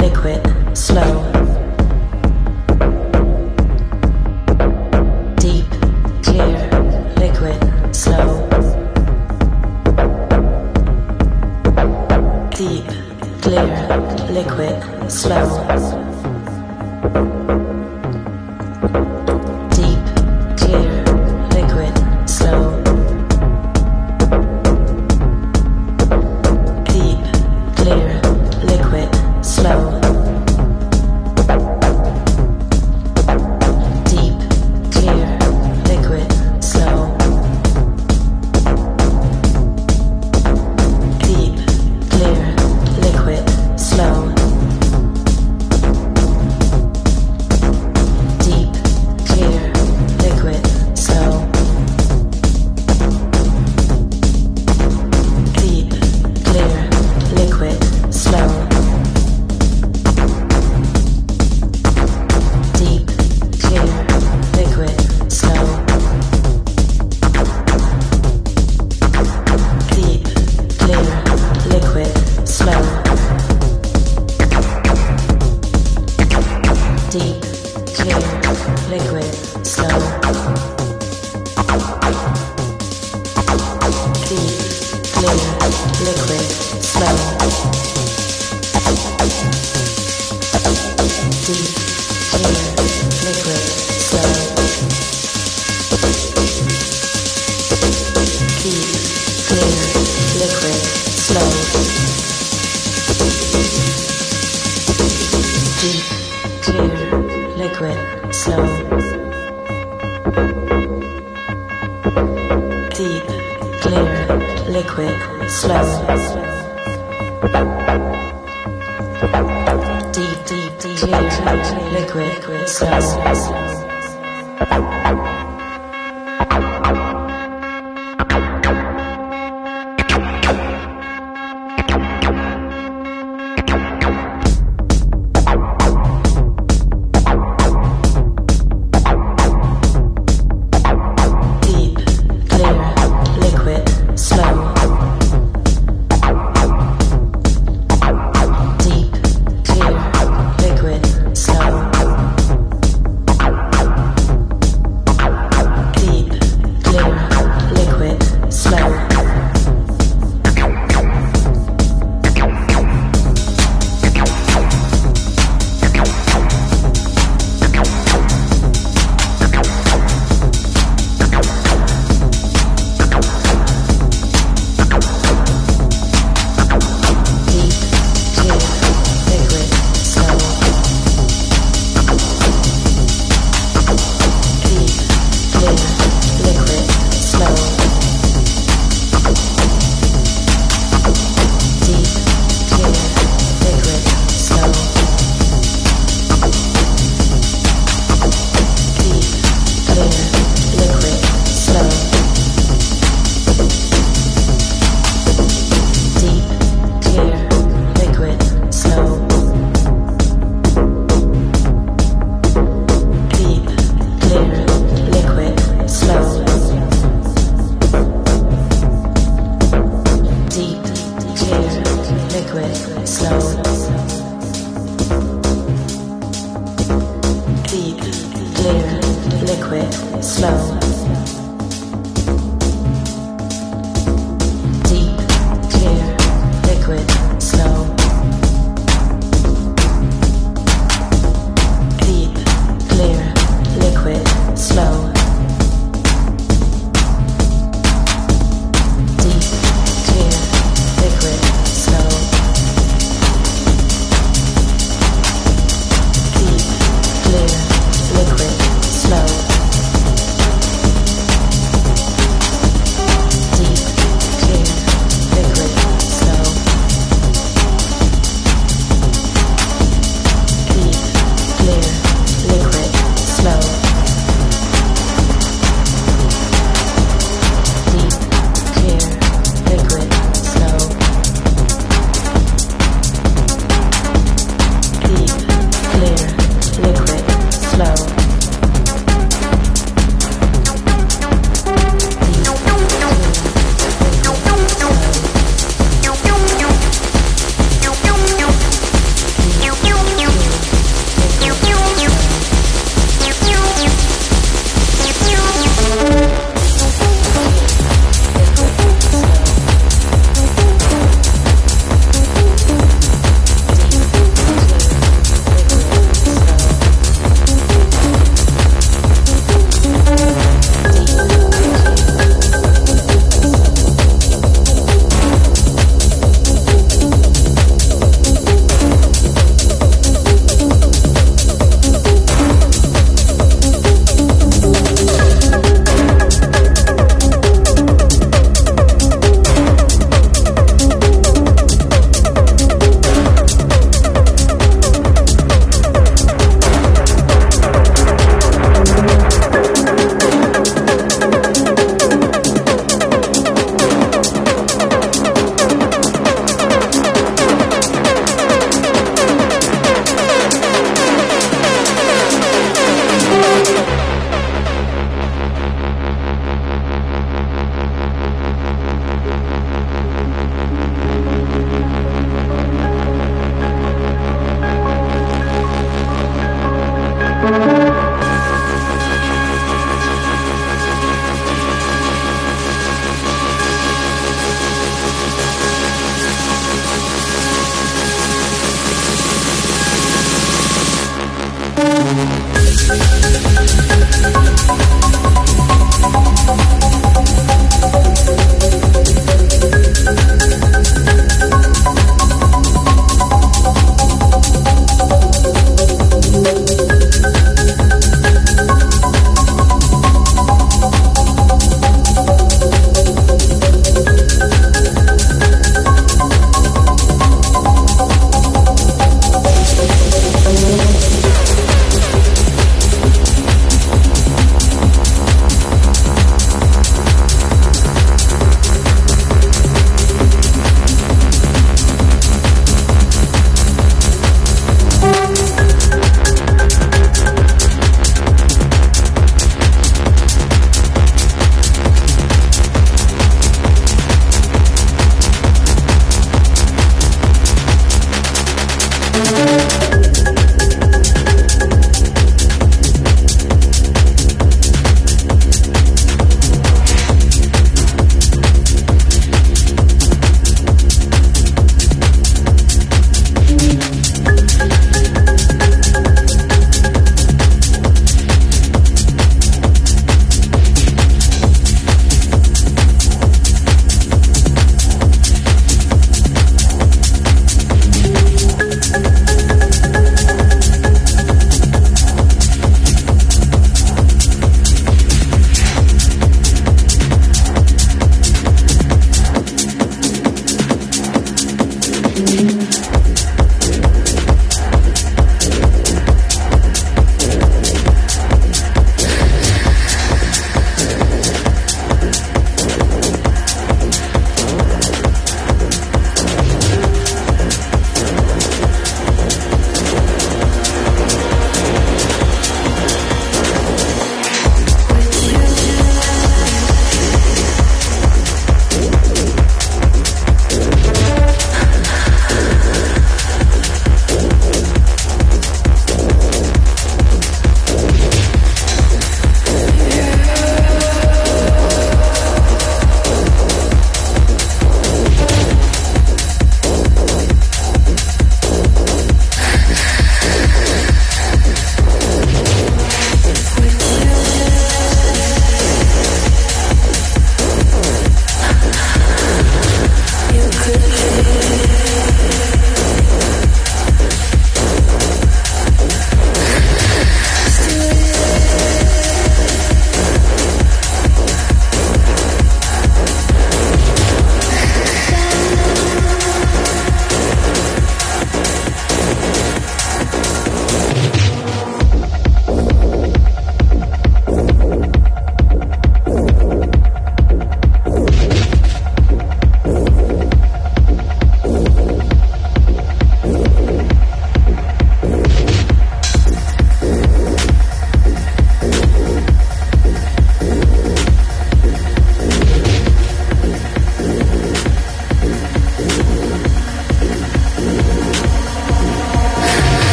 liquid, slow, deep, clear, liquid, slow, deep, clear, liquid, slow, deep, clear, liquid, slow, deep, clear, liquid, slow. Deep, clear, liquid, slow. Deep, clear, liquid, slow. Deep, clear, liquid, slow. Deep, clear, liquid, slow. Deep. Clear, liquid, slow. Deep, clear, liquid, slow. Deep, deep, deep, clear, liquid, slow. Slow. Deep, clear, liquid, slow. Deep, clear, liquid, slow. Deep, clear, liquid, slow. Deep, clear, liquid, slow. Clear, liquid, slow.